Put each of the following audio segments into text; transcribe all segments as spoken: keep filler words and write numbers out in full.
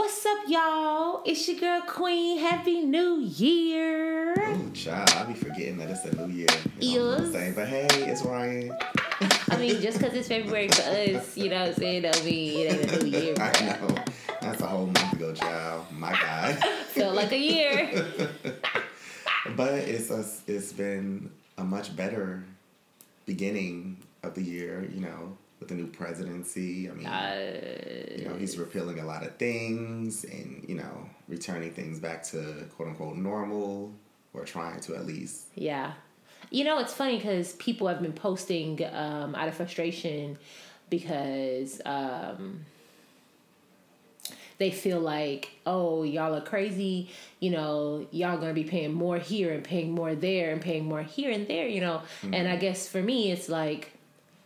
What's up, y'all? It's your girl Queen. Happy New Year. Ooh, child, I be forgetting that it's a new year. You know, I'm saying, but hey, it's Ryan. I mean, just because it's February for us, you know what I'm saying? I mean, it ain't a new year. Bro. I know. That's a whole month ago, child. My God. Felt like a year. But it's us. It's been a much better beginning of the year, you know, with the new presidency. I mean, yes. You know, he's repealing a lot of things and, you know, returning things back to quote-unquote normal, or trying to at least. Yeah. You know, it's funny because people have been posting um, out of frustration because um, they feel like, oh, y'all are crazy. You know, y'all going to be paying more here and paying more there and paying more here and there, you know. Mm-hmm. And I guess for me, it's like,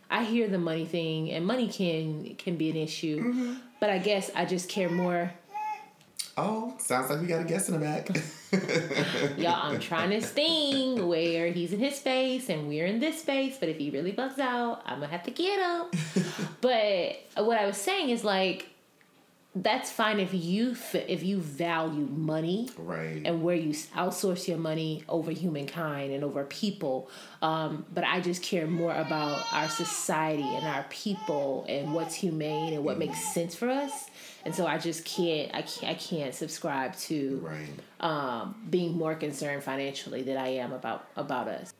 I hear the money thing, and money can can be an issue, mm-hmm. but I guess I just care more. Oh, sounds like we got a guest in the back. Y'all, I'm trying this thing where he's in his space and we're in this space, but if he really bugs out, I'm going to have to get him. But what I was saying is, like, that's fine if you if you value money, right, and where you outsource your money over humankind and over people. Um, but I just care more about our society and our people and what's humane and what mm. makes sense for us. And so I just can't I can't, I can't subscribe to right. um, being more concerned financially than I am about about us.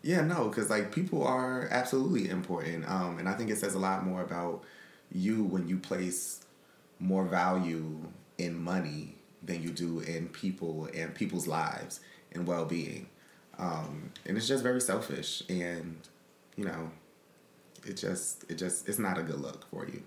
Yeah, no, because like people are absolutely important, um, and I think it says a lot more about you when you place more value in money than you do in people and people's lives and well-being. Um, and it's just very selfish, and, you know, it just, it just, it's not a good look for you.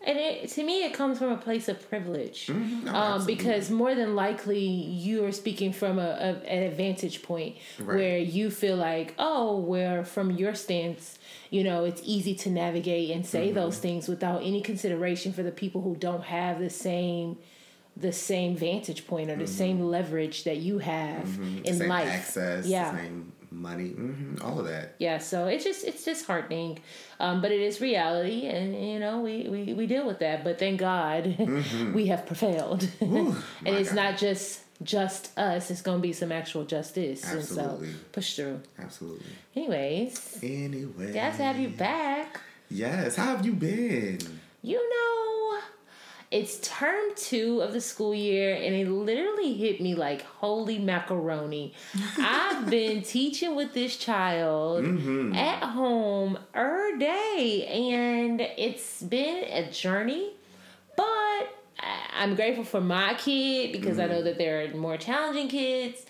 And it, to me, it comes from a place of privilege, mm-hmm. no, um, because more than likely you are speaking from a, a, an advantage point right. where you feel like, oh, where from your stance, you know, it's easy to navigate and say mm-hmm. those things without any consideration for the people who don't have the same the same vantage point or the mm-hmm. same leverage that you have mm-hmm. in same life. Access, yeah. The same money, mm-hmm, all of that. Yeah, so it's just it's disheartening, um, but it is reality, and you know we, we, we deal with that. But thank God mm-hmm. we have prevailed, Ooh, and it's God. not just just us. It's going to be some actual justice, Absolutely. and so push through. Absolutely. Anyways, anyway, glad to have you back. Yes, how have you been? You know, it's term two of the school year, and it literally hit me like, holy macaroni. I've been teaching with this child mm-hmm. at home every day, and it's been a journey, but I'm grateful for my kid because mm-hmm. I know that there are more challenging kids,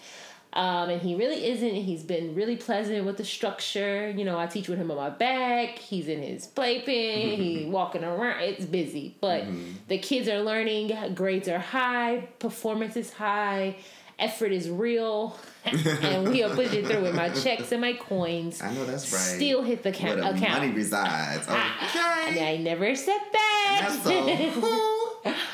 um, and he really isn't. He's been really pleasant with the structure. You know, I teach with him on my back. He's in his playpen. He's walking around. It's busy, but mm-hmm. the kids are learning. Grades are high. Performance is high. Effort is real. And we are pushing through with my checks and my coins. I know that's right. Still hit the ca- account. Money resides. Okay. I, I never said that. That's so cool.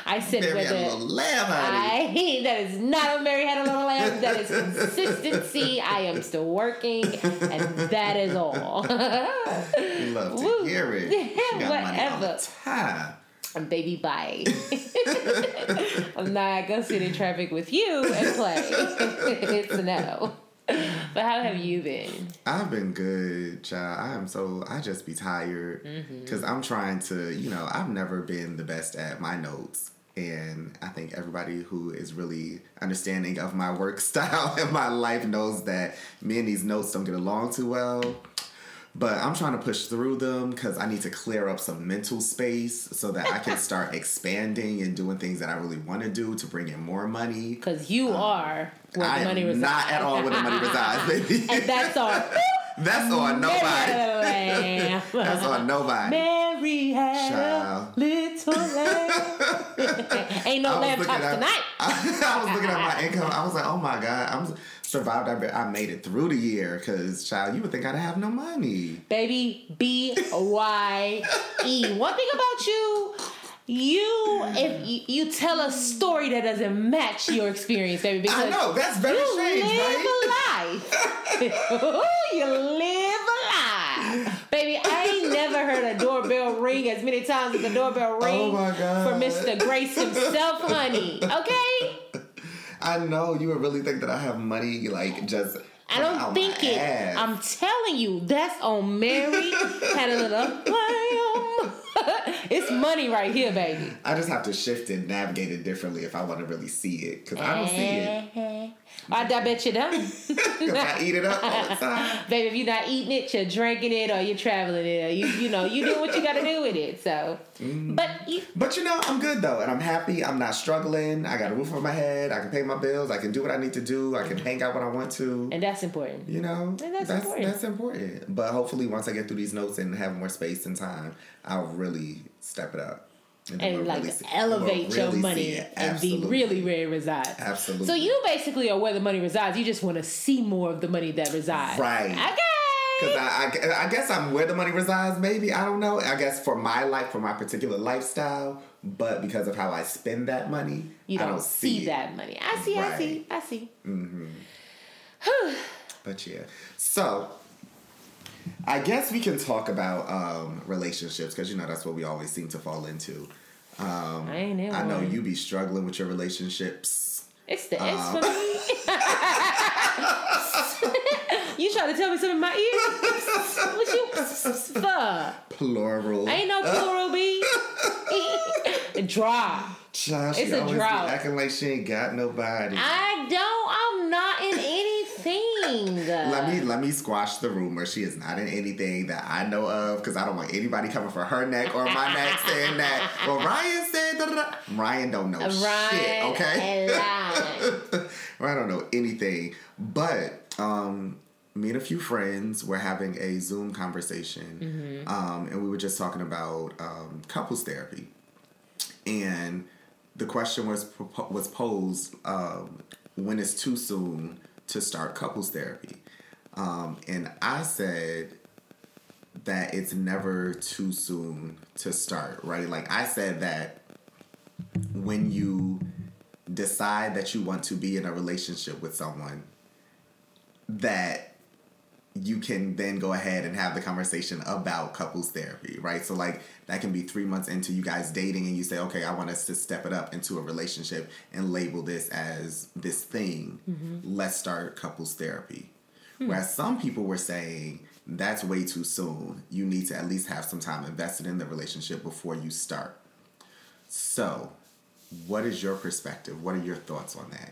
I said Mary with had a little lamb I, I that is not a Mary had a little lamb. That is consistency. I am still working, and that is all. Love to Woo. hear it. She got money all the time. I'm baby bye. I'm not gonna sit in traffic with you and play. It's a no. But how have you been? I've been good, child. I am so, I just be tired because mm-hmm. I'm trying to, you know, I've never been the best at my notes. And I think everybody who is really understanding of my work style and my life knows that me and these notes don't get along too well. But I'm trying to push through them because I need to clear up some mental space so that I can start expanding and doing things that I really want to do to bring in more money. Because you um, are where the money resides. I am not at all where the money resides, baby. And that's on... that's on nobody. That's on nobody. Mary had Child. a little lamb. Ain't no lamb talk tonight. I, I was looking at my income. I was like, oh my God. I'm... survived. I made it through the year because, child, you would think I'd have no money. Baby, B Y E. One thing about you, you if you, you tell a story that doesn't match your experience, baby. Because I know, that's very you strange, live right? a life. Ooh, you live a life. Baby, I ain't never heard heard a doorbell ring as many times as the doorbell ring oh my God. for Mister Grace himself, honey. Okay? I know. You would really think that I have money, like, just... I don't think it. Ass. I'm telling you, that's on Mary. Had a little clam. It's money right here, baby. I just have to shift and navigate it differently if I want to really see it, because I don't see it. I, I bet you don't. Because I eat it up all the time. Baby, if you're not eating it, you're drinking it, or you're traveling it. Or you, you know, you do what you got to do with it. So, mm. but you, but you know, I'm good though, and I'm happy. I'm not struggling. I got a roof over my head. I can pay my bills. I can do what I need to do. I can hang out when I want to, and that's important. You know, and that's, that's important. That's important. But hopefully, once I get through these notes and have more space and time, I'll really step it up. And, and we'll like really see, elevate we'll your really money and be really where it resides. Absolutely. So you basically are where the money resides. You just want to see more of the money that resides. Right. Okay. Because I, I, I guess I'm where the money resides, maybe. I don't know. I guess for my life, for my particular lifestyle, but because of how I spend that money, you don't, I don't see, see that money. I see, right. I see, I see. Mm-hmm. But yeah. So... I guess we can talk about um, relationships, because, you know, that's what we always seem to fall into. Um, I ain't I know one. You be struggling with your relationships. It's the um, X for me. You trying to tell me something in my ear? What you fuck? Plural. Ain't no plural B. Dry. Josh, it's a drought. Be acting like she ain't got nobody. I don't. I'm not in anything. let me let me squash the rumor. She is not in anything that I know of, because I don't want anybody coming for her neck or my neck saying that. Well, Ryan said da-da-da. Ryan don't know Ryan shit. Okay. Ryan don't know anything. But um, me and a few friends were having a Zoom conversation, mm-hmm. um, and we were just talking about um, couples therapy, and the question was was posed, um, when it's too soon to start couples therapy. Um, and I said that it's never too soon to start, right? Like, I said that when you decide that you want to be in a relationship with someone, that you can then go ahead and have the conversation about couples therapy, right? So, like, that can be three months into you guys dating and you say, okay, I want us to step it up into a relationship and label this as this thing. Mm-hmm. Let's start couples therapy. Hmm. Whereas some people were saying, that's way too soon. You need to at least have some time invested in the relationship before you start. So, what is your perspective? What are your thoughts on that?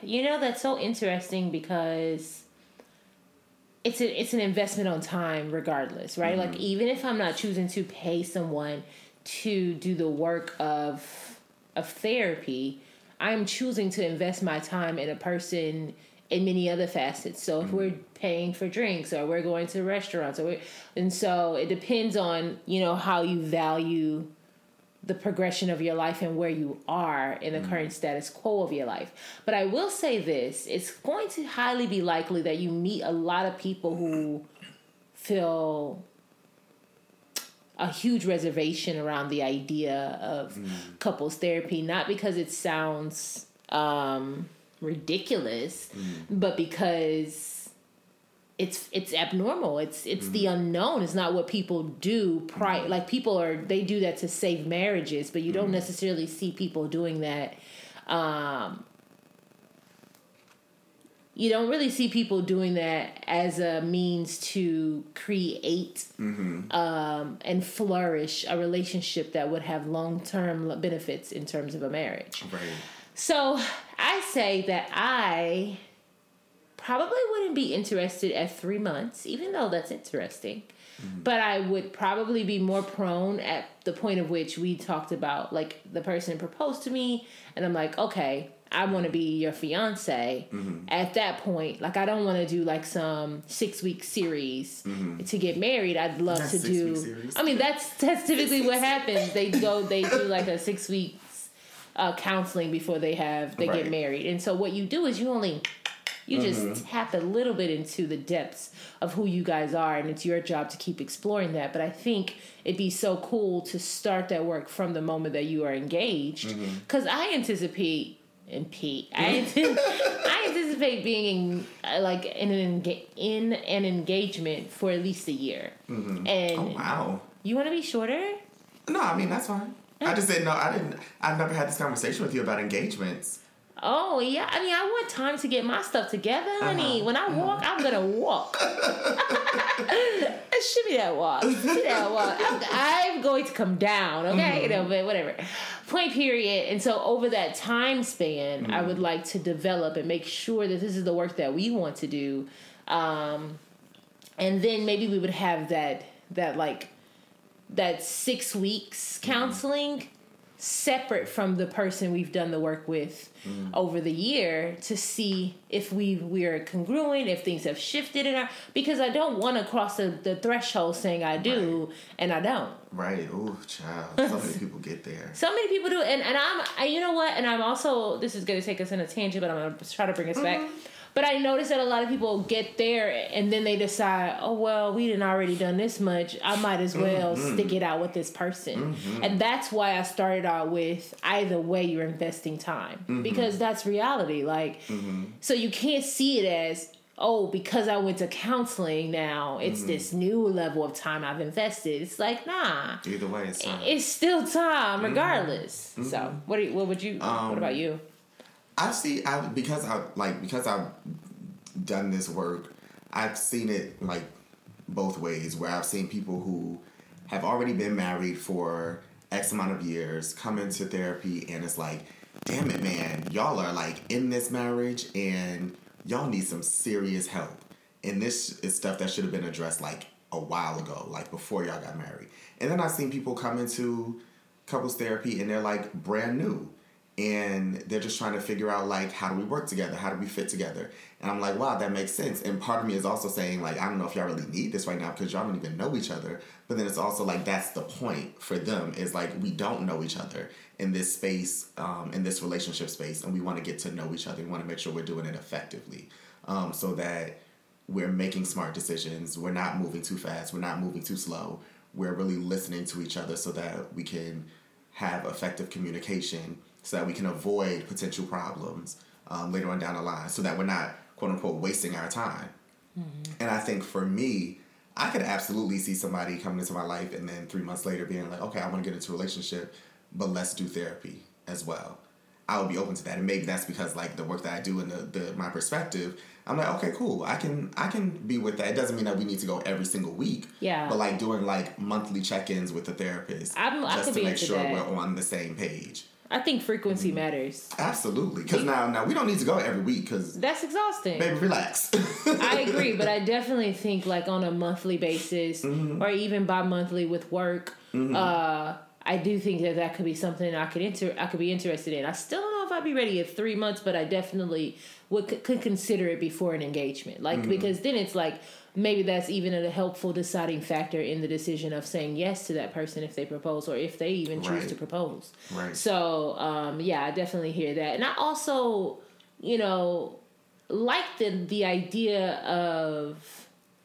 You know, that's so interesting, because... It's, a, it's an investment on time regardless, right? Mm-hmm. Like, even if I'm not choosing to pay someone to do the work of of therapy, I'm choosing to invest my time in a person in many other facets. So if mm-hmm. we're paying for drinks, or we're going to restaurants, or we're, and so it depends on, you know, how you value the progression of your life and where you are in the mm-hmm. current status quo of your life. But I will say this, it's going to highly be likely that you meet a lot of people who feel a huge reservation around the idea of mm-hmm. couples therapy, not because it sounds um, ridiculous, mm-hmm. but because It's it's abnormal. It's it's mm-hmm. the unknown. It's not what people do. Pri- mm-hmm. Like, people are, they do that to save marriages, but you mm-hmm. don't necessarily see people doing that. Um, you don't really see people doing that as a means to create mm-hmm. um, and flourish a relationship that would have long-term benefits in terms of a marriage. Right. So I say that I... probably wouldn't be interested at three months, even though that's interesting. Mm-hmm. But I would probably be more prone at the point of which we talked about, like, the person proposed to me, and I'm like, okay, I want to be your fiance. Mm-hmm. At that point, like, I don't want to do like some six week series mm-hmm. to get married. I'd love that's to do. I mean, that's that's typically what happens. They go, they do like a six week uh, counseling before they have they right. get married. And so what you do is you only. You just mm-hmm. tap a little bit into the depths of who you guys are, and it's your job to keep exploring that. But I think it'd be so cool to start that work from the moment that you are engaged, because mm-hmm. I anticipate and Pete, I, anticipate, I anticipate being in, like in an enga- in an engagement for at least a year. Mm-hmm. And oh, wow. You want to be shorter? No, I mean, that's fine. I just said, no, I didn't. I've never had this conversation with you about engagements. Oh, yeah. I mean, I want time to get my stuff together, honey. Uh-huh. When I walk, uh-huh. I'm going to walk. It should be that walk. It should be that walk. I'm, I'm going to come down, okay? Mm-hmm. You know, but whatever. Point period. And so over that time span, mm-hmm. I would like to develop and make sure that this is the work that we want to do. Um, and then maybe we would have that, that like, that six weeks counseling mm-hmm. separate from the person we've done the work with mm-hmm. over the year to see if we we're congruent, if things have shifted in our, because I don't want to cross the, the threshold saying I do right. and I don't. Right. Ooh, child. So many people get there. So many people do. And, and I'm, I, you know what? And I'm also, this is going to take us in a tangent, but I'm going to try to bring us mm-hmm. back. But I noticed that a lot of people get there and then they decide, oh, well, we didn't already done this much. I might as well mm-hmm. stick it out with this person. Mm-hmm. And that's why I started out with either way you're investing time mm-hmm. because that's reality. Like, mm-hmm. so you can't see it as, oh, because I went to counseling now, it's mm-hmm. this new level of time I've invested. It's like, nah. Either way, it's time. It's still time regardless. Mm-hmm. So what, do you, what would you, um, what about you? I see, I because I like because I've done this work, I've seen it like both ways. Where I've seen people who have already been married for X amount of years come into therapy, and it's like, damn it, man, y'all are like in this marriage, and y'all need some serious help. And this is stuff that should have been addressed like a while ago, like before y'all got married. And then I've seen people come into couples therapy, and they're like brand new. And they're just trying to figure out, like, how do we work together? How do we fit together? And I'm like, wow, that makes sense. And part of me is also saying, like, I don't know if y'all really need this right now because y'all don't even know each other. But then it's also, like, that's the point for them is, like, we don't know each other in this space, um, in this relationship space. And we want to get to know each other. We want to make sure we're doing it effectively um, so that we're making smart decisions. We're not moving too fast. We're not moving too slow. We're really listening to each other so that we can have effective communication so that we can avoid potential problems um, later on down the line so that we're not, quote unquote, wasting our time. Mm-hmm. And I think for me, I could absolutely see somebody coming into my life and then three months later being like, okay, I want to get into a relationship, but let's do therapy as well. I would be open to that. And maybe that's because like the work that I do and the, the my perspective, I'm like, okay, cool. I can I can be with that. It doesn't mean that we need to go every single week. Yeah. But like doing like monthly check-ins with the therapist I'm, just I could to be make sure that. We're on the same page. I think frequency mm-hmm. matters. Absolutely. Because now, now we don't need to go every week because... That's exhausting. Baby, relax. I agree. But I definitely think like on a monthly basis mm-hmm. or even bi-monthly with work, mm-hmm. uh, I do think that that could be something I could inter- I could be interested in. I still don't know if I'd be ready at three months, but I definitely would c- could consider it before an engagement. Like mm-hmm. because then it's like maybe that's even a helpful deciding factor in the decision of saying yes to that person if they propose or if they even choose right. to propose. Right. So um, yeah, I definitely hear that, and I also you know like the the idea of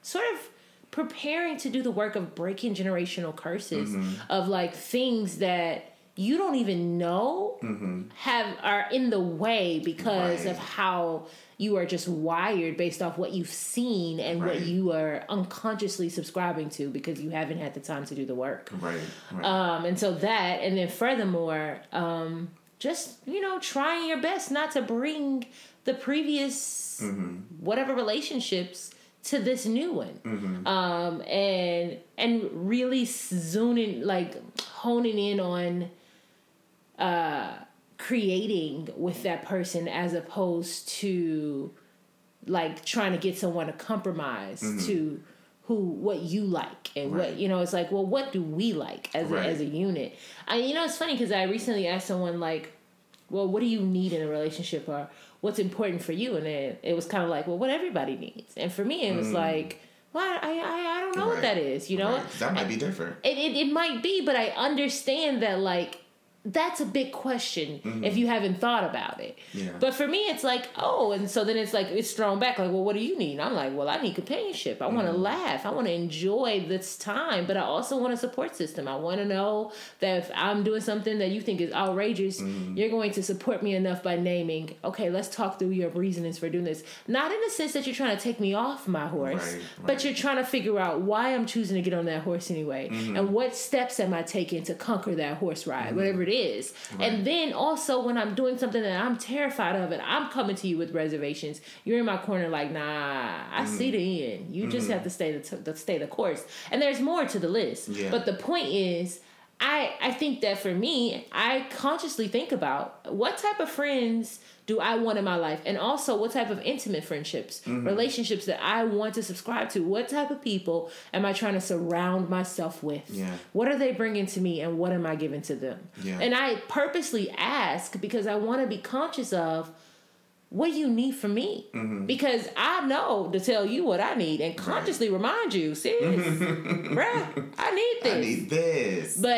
sort of preparing to do the work of breaking generational curses mm-hmm. of like things that you don't even know mm-hmm. have are in the way because right. of how you are just wired based off what you've seen and right. what you are unconsciously subscribing to because you haven't had the time to do the work. Right. right. Um, and so that, and then furthermore, um, just, you know, trying your best not to bring the previous mm-hmm. whatever relationships to this new one, mm-hmm. um, and and really zooming like honing in on uh, creating with that person as opposed to like trying to get someone to compromise mm-hmm. to who what you like and right. what you know. It's like, well, what do we like as right. a, as a unit? I you know it's funny because I recently asked someone like, well, what do you need in a relationship or what's important for you? And then it was kind of like, well, what everybody needs. And for me, it was mm. like, well, I, I, I don't know right. what that is, you know? Right. That might I, be different. It, it, it might be, but I understand that, like, that's a big question mm-hmm. if you haven't thought about it. Yeah. But for me, it's like, oh, and so then it's like, it's thrown back. Like, well, what do you need? And I'm like, well, I need companionship. I mm-hmm. want to laugh. I want to enjoy this time, but I also want a support system. I want to know that if I'm doing something that you think is outrageous, mm-hmm. you're going to support me enough by naming, okay, let's talk through your reasonings for doing this. Not in the sense that you're trying to take me off my horse, right, but right. you're trying to figure out why I'm choosing to get on that horse anyway. Mm-hmm. And what steps am I taking to conquer that horse ride, mm-hmm. whatever it is. Is. Right. And then also when I'm doing something that I'm terrified of and I'm coming to you with reservations, you're in my corner like, nah, I mm. see the end. You mm. just have to stay the, the stay the course. And there's more to the list. Yeah. But the point is, I I think that for me, I consciously think about what type of friends do I want in my life, and also what type of intimate friendships, mm-hmm. relationships that I want to subscribe to. What type of people am I trying to surround myself with? Yeah. What are they bringing to me, and what am I giving to them? Yeah. And I purposely ask because I want to be conscious of what do you need from me? Mm-hmm. Because I know to tell you what I need and consciously right. remind you, sis, bruh, I need this. I need this. But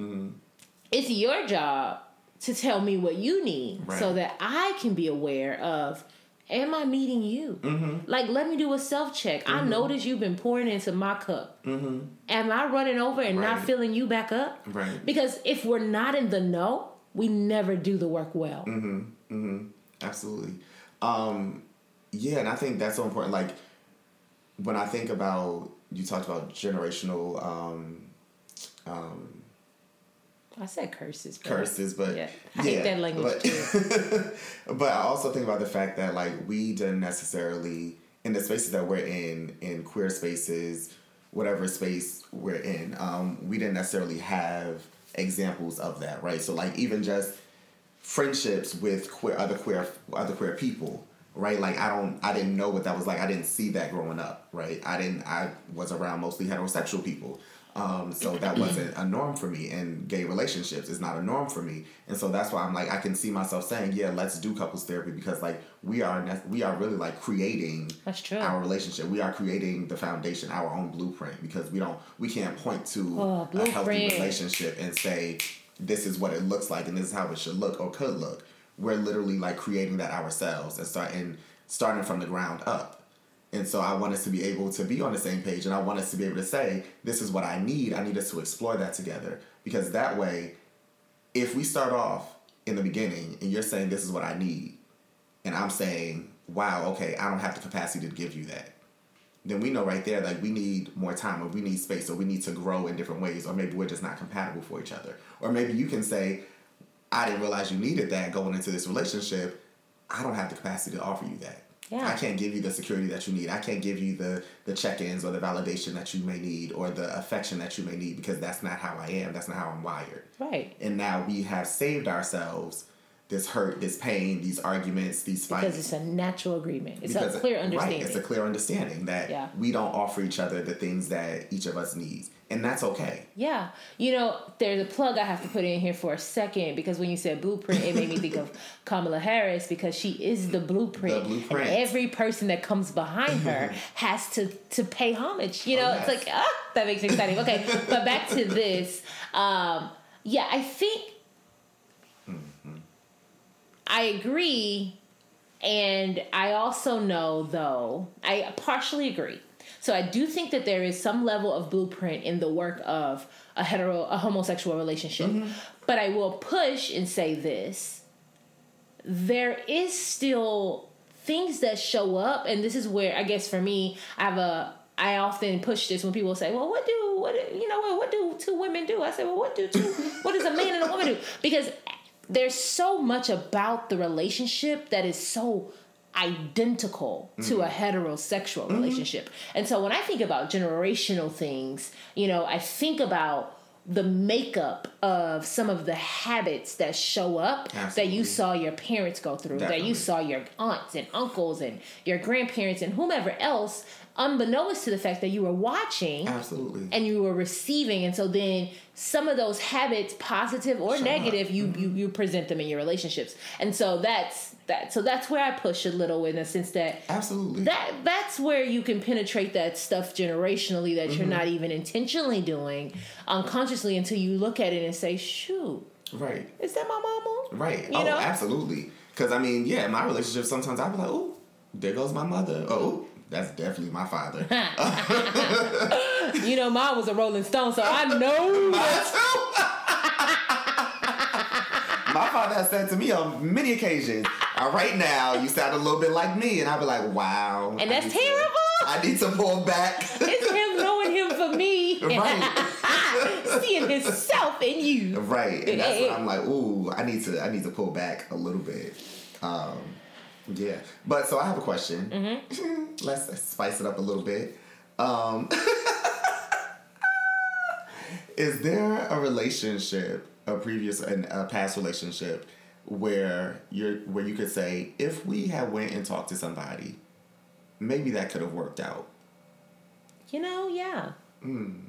mm-hmm. it's your job to tell me what you need right. so that I can be aware of, am I meeting you? Mm-hmm. Like, let me do a self-check. Mm-hmm. I notice you've been pouring into my cup. Mm-hmm. Am I running over and right. not filling you back up? Right. Because if we're not in the know, we never do the work well. Mm-hmm. Mm-hmm. Absolutely. Um, yeah, and I think that's so important. Like, when I think about, you talked about generational... Um, um, I said curses. But curses, but... Yeah. I yeah, hate that language, but, too. But I also think about the fact that, like, we didn't necessarily... In the spaces that we're in, in queer spaces, whatever space we're in, um, we didn't necessarily have examples of that, right? So, like, even just friendships with queer, other queer, other queer people, right? Like, I don't... I didn't know what that was like. I didn't see that growing up, right? I didn't... I was around mostly heterosexual people. Um, so that wasn't a norm for me, and gay relationships is not a norm for me, and so that's why I'm like, I can see myself saying, yeah, let's do couples therapy, because like we are ne- we are really like creating that's true. Our relationship. We are creating the foundation, our own blueprint, because we don't we can't point to oh, a healthy relationship and say this is what it looks like and this is how it should look or could look. We're literally like creating that ourselves and start and starting from the ground up. And so I want us to be able to be on the same page, and I want us to be able to say, this is what I need. I need us to explore that together. Because that way, if we start off in the beginning and you're saying, this is what I need, and I'm saying, wow, okay, I don't have the capacity to give you that, then we know right there, like, we need more time, or we need space, or we need to grow in different ways, or maybe we're just not compatible for each other. Or maybe you can say, I didn't realize you needed that going into this relationship. I don't have the capacity to offer you that. Yeah. I can't give you the security that you need. I can't give you the, the check-ins or the validation that you may need or the affection that you may need, because that's not how I am. That's not how I'm wired. Right. And now we have saved ourselves this hurt, this pain, these arguments, these fights. Because it's a natural agreement. It's because a clear understanding. Right. It's a clear understanding that yeah. we don't offer each other the things that each of us needs. And that's okay. Yeah. You know, there's a plug I have to put in here for a second, because when you said blueprint, it made me think of Kamala Harris, because she is the blueprint. The blueprint. And every person that comes behind her has to, to pay homage. You know, oh, yes. It's like, ah, that makes it exciting. Okay. But back to this. Um, yeah, I think mm-hmm. I agree. And I also know, though, I partially agree. So I do think that there is some level of blueprint in the work of a hetero, a homosexual relationship. Mm-hmm. But I will push and say this. There is still things that show up. And this is where, I guess for me, I have a, I often push this when people say, well, what do, what, you know, what, what do two women do? I say, well, what do two, what does a man and a woman do? Because there's so much about the relationship that is so identical mm-hmm. to a heterosexual mm-hmm. relationship. And so when I think about generational things, you know, I think about the makeup of some of the habits that show up Absolutely. That you saw your parents go through, Definitely. That you saw your aunts and uncles and your grandparents and whomever else, unbeknownst to the fact that you were watching Absolutely. And you were receiving. And so then some of those habits, positive or Shut negative, you, mm-hmm. you you present them in your relationships. And so that's that. So that's where I push a little, in a sense that Absolutely. That that's where you can penetrate that stuff generationally that mm-hmm. you're not even intentionally doing unconsciously until you look at it and say, shoot, Right. Is that my mama? Right. You oh, know? Absolutely. Because, I mean, yeah, in my relationship, sometimes I'll be like, ooh, there goes my mother. Oh, that's definitely my father. You know, mine was a Rolling Stone, so I know. Mine too. My father has said to me on many occasions, all right, now, you sound a little bit like me. And I'll be like, wow. And that's I terrible. To, I need to pull back. It's him knowing him for me. Right. Seeing himself in you. Right. And that's when I'm like, ooh, I need to I need to pull back a little bit. Um, yeah. But so I have a question. Mm-hmm. Let's spice it up a little bit. Um, is there a relationship, a previous and a past relationship where you're where you could say, if we had went and talked to somebody, maybe that could have worked out? You know, yeah. Mm.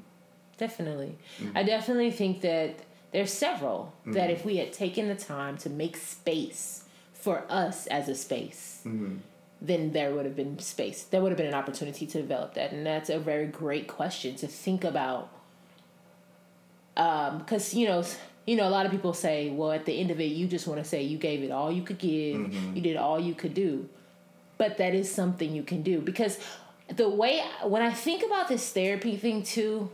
Definitely. Mm-hmm. I definitely think that there's several mm-hmm. that if we had taken the time to make space for us as a space, mm-hmm. then there would have been space. There would have been an opportunity to develop that. And that's a very great question to think about. Um, 'cause, you know, you know, a lot of people say, well, at the end of it, you just want to say you gave it all you could give. Mm-hmm. You did all you could do. But that is something you can do. Because the way when I think about this therapy thing, too,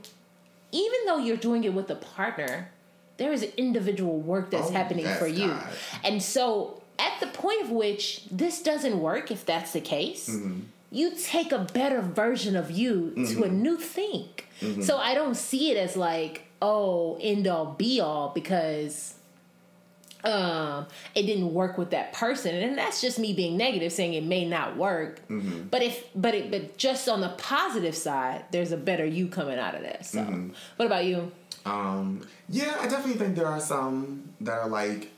even though you're doing it with a partner, there is individual work that's oh, happening that's for you. God. And so at the point of which this doesn't work, if that's the case, mm-hmm. you take a better version of you mm-hmm. to a new thing. Mm-hmm. So I don't see it as like, oh, end all be all because um, it didn't work with that person. And that's just me being negative, saying it may not work. Mm-hmm. But if, but it, but just on the positive side, there's a better you coming out of that. So mm-hmm. what about you? Um, yeah, I definitely think there are some that are like,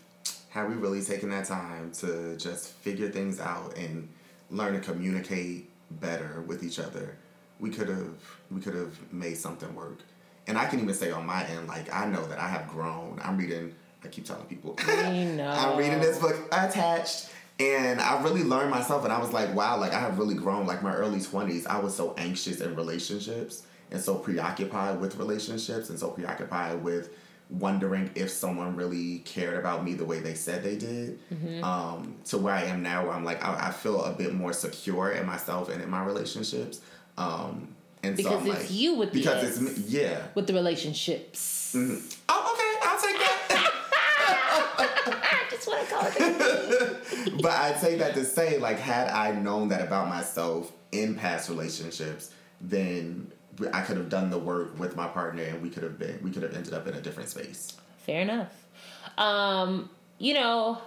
have we really taken that time to just figure things out and learn to communicate better with each other? We could have, we could have made something work. And I can even say on my end, like, I know that I have grown. I'm reading... I keep telling people. I know. I'm reading this book, Attached, and I really learned myself, and I was like, wow, like, I have really grown. Like, my early twenties, I was so anxious in relationships and so preoccupied with relationships and so preoccupied with wondering if someone really cared about me the way they said they did mm-hmm. um, to where I am now, where I'm like, I, I feel a bit more secure in myself and in my relationships. Um, and because so I'm it's like, you with because the Because it's me, yeah. With the relationships. Mm-hmm. Oh, okay, I'll take that. But I say that to say, like, had I known that about myself in past relationships, then I could have done the work with my partner, and we could have been, we could have ended up in a different space. Fair enough. Um, you know,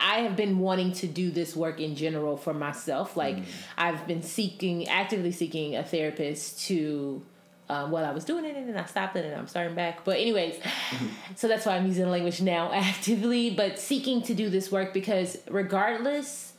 I have been wanting to do this work in general for myself. Like, mm. I've been seeking, actively seeking a therapist to. Um, well, I was doing it and then I stopped it and I'm starting back. But anyways, so that's why I'm using language now actively, but seeking to do this work because regardless,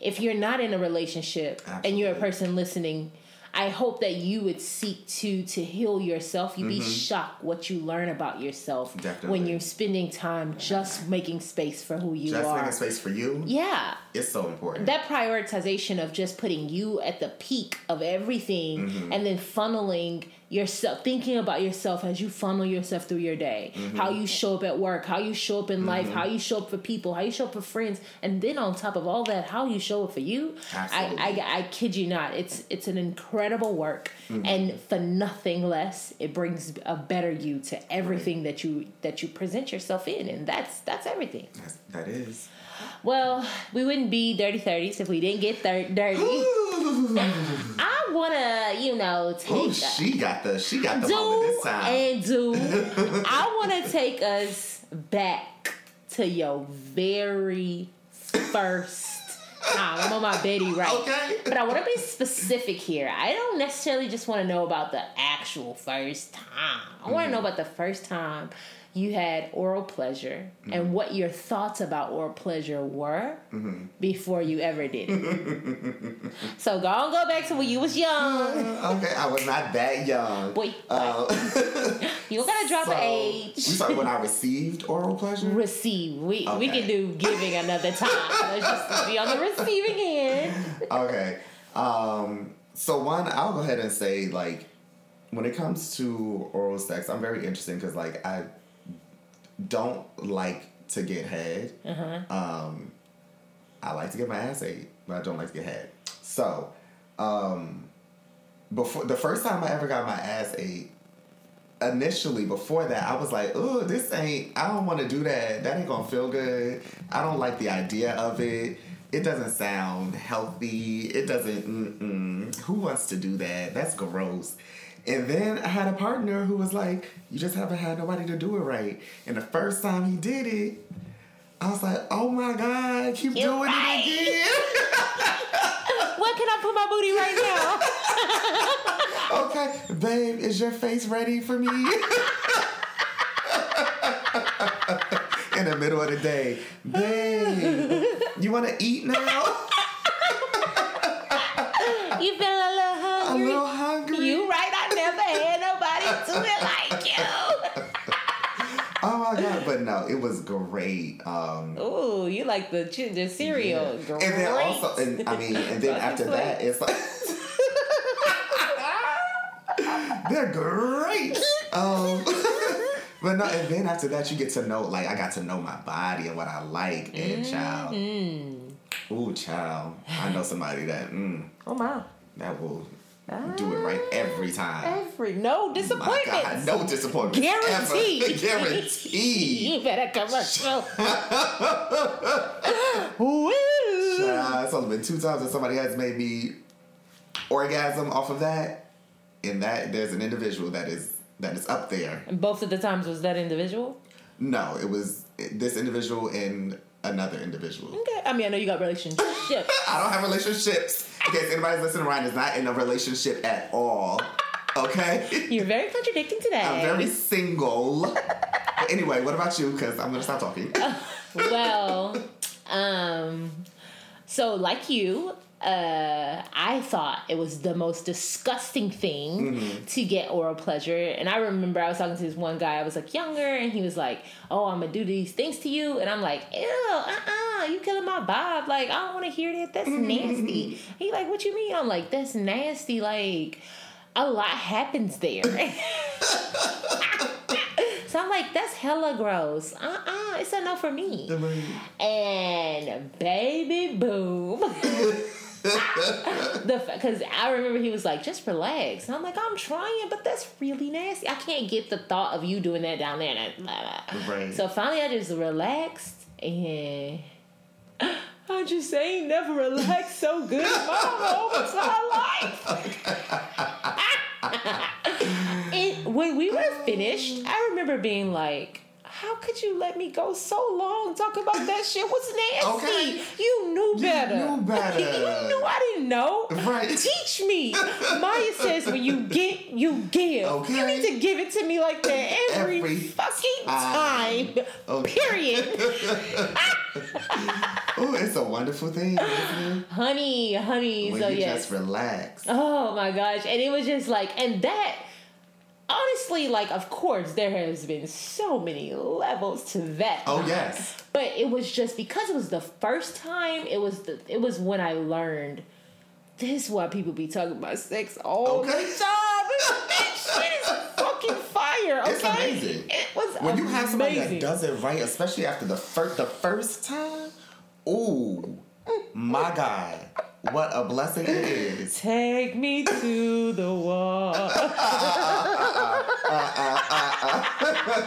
if you're not in a relationship Absolutely. And you're a person listening, I hope that you would seek to to heal yourself. You'd mm-hmm. be shocked what you learn about yourself Definitely. When you're spending time just making space for who you just are. Just making space for you? Yeah. It's so important. That prioritization of just putting you at the peak of everything mm-hmm. and then funneling yourself, thinking about yourself as you funnel yourself through your day, mm-hmm. how you show up at work, how you show up in mm-hmm. life, how you show up for people, how you show up for friends, and then on top of all that, how you show up for you. Absolutely. I, I, I kid you not, it's it's an incredible work, mm-hmm. and for nothing less, it brings a better you to everything right. that you that you present yourself in, and that's that's everything. That's, that is. Well, we wouldn't be Dirty Thirties if we didn't get thir- dirty. I wanna, you know, take. Oh, she got the she got the moment this time. And do I wanna take us back to your very first time? I'm on my Betty right. Okay. But I wanna be specific here. I don't necessarily just wanna know about the actual first time. I wanna mm. know about the first time you had oral pleasure mm-hmm. and what your thoughts about oral pleasure were mm-hmm. before you ever did it. So go on, go back to when you was young. Uh, okay, I was not that young. Boy, uh, you gotta drop so, an age. You talking when I received oral pleasure? Receive. We okay. we can do giving another time. Let's just be on the receiving end. Okay. Um, so one, I'll go ahead and say, like, when it comes to oral sex, I'm very interested because, like, I... don't like to get had. Mm-hmm. Um, I like to get my ass ate, but I don't like to get had. So, um, before the first time I ever got my ass ate, initially before that, I was like, "Ooh, this ain't. I don't want to do that. That ain't gonna feel good. I don't like the idea of it. It doesn't sound healthy. It doesn't. Mm-mm. Who wants to do that? That's gross." And then I had a partner who was like, "You just haven't had nobody to do it right." And the first time he did it, I was like, "Oh my God, keep You're doing right. it again." What can I put my booty right now? Okay, babe, is your face ready for me? In the middle of the day, babe, you want to eat now? You feel a little hungry? A little hungry. You right, I never had nobody do it like you. Oh my God, but no, it was great. Um, Ooh, you like the, the cereal. Yeah. Great. And then also, and, I mean, and then after that, it's like, they're great. Um, But no, and then after that, you get to know, like, I got to know my body and what I like. And mm, child. Mm. Ooh, child. I know somebody that, mm, oh, my. That will ah, do it right every time. Every. No disappointments. My God, no disappointments. Guaranteed. Guaranteed. You better come on. Woo. Child, it's only been two times that somebody has made me orgasm off of that. And that, there's an individual that is. That is up there. And both of the times was that individual? No, it was this individual and another individual. Okay. I mean, I know you got relationships. I don't have relationships. Okay, if anybody's listening, Ryan is not in a relationship at all. Okay? You're very contradicting today. I'm very single. But anyway, what about you? Because I'm going to stop talking. uh, well, um, so like you... Uh, I thought it was the most disgusting thing mm-hmm. to get oral pleasure. And I remember I was talking to this one guy. I was like younger, and he was like, "Oh, I'm gonna do these things to you," and I'm like, "Ew, uh-uh, you killing my vibe. Like, I don't want to hear that. That's mm-hmm. nasty." He like, "What you mean?" I'm like, "That's nasty. Like, a lot happens there." So I'm like, that's hella gross. Uh-uh, it's a no for me. And baby boom. Because I remember he was like, just relax. And I'm like, I'm trying, but that's really nasty. I can't get the thought of you doing that down there. Right. So finally I just relaxed, and I just ain't never relaxed so good in my whole entire life. When we were finished, I remember being like, how could you let me go so long talking about that shit? What's nasty? Okay. You knew better. You knew better. You knew I didn't know. Right. Teach me. Maya says when you get, you give. Okay. You need to give it to me like that every, every fucking time. time. Okay. Period. Oh, it's a wonderful thing, isn't it? Honey, honey. When so you yes. just relax. Oh, my gosh. And it was just like, and that... Honestly, like, of course, there has been so many levels to that. Oh, yes. But it was just because it was the first time, it was the, it was when I learned, this is why people be talking about sex all okay. the time. This shit is fucking fire, okay? It's amazing. It was amazing. When you have somebody that does it right, especially after the, fir- the first time, ooh, my God. What a blessing it is. Take me to the wall. uh, uh, uh, uh,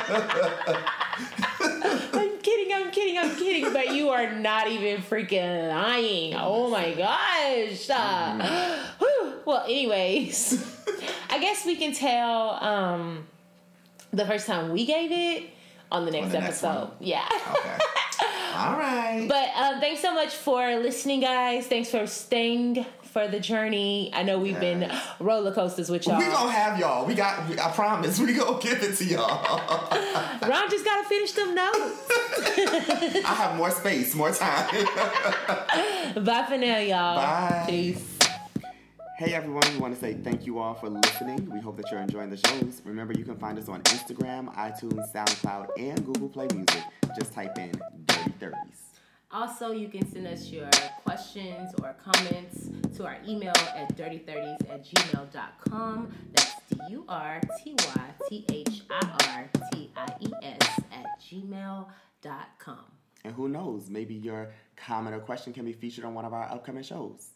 uh, uh. I'm kidding, I'm kidding, I'm kidding. But you are not even freaking lying. Oh my gosh. Uh, well, anyways, I guess we can tell um, the first time we gave it on the next on the episode. Next yeah. Okay. All right. But um, thanks so much for listening, guys. Thanks for staying for the journey. I know we've yes. been roller coasters with y'all. We gonna have y'all. We got. We, I promise. We gonna give it to y'all. Ron just gotta finish them notes. I have more space, more time. Bye for now, y'all. Bye. Peace. Hey everyone, we want to say thank you all for listening. We hope that you're enjoying the shows. Remember, you can find us on Instagram, iTunes, SoundCloud, and Google Play Music. Just type in Dirty Thirties. Also, you can send us your questions or comments to our email at dirty thirties at gmail dot com. That's D U R T Y T H I R T I E S at gmail dot com. gmail dot com. And who knows, maybe your comment or question can be featured on one of our upcoming shows.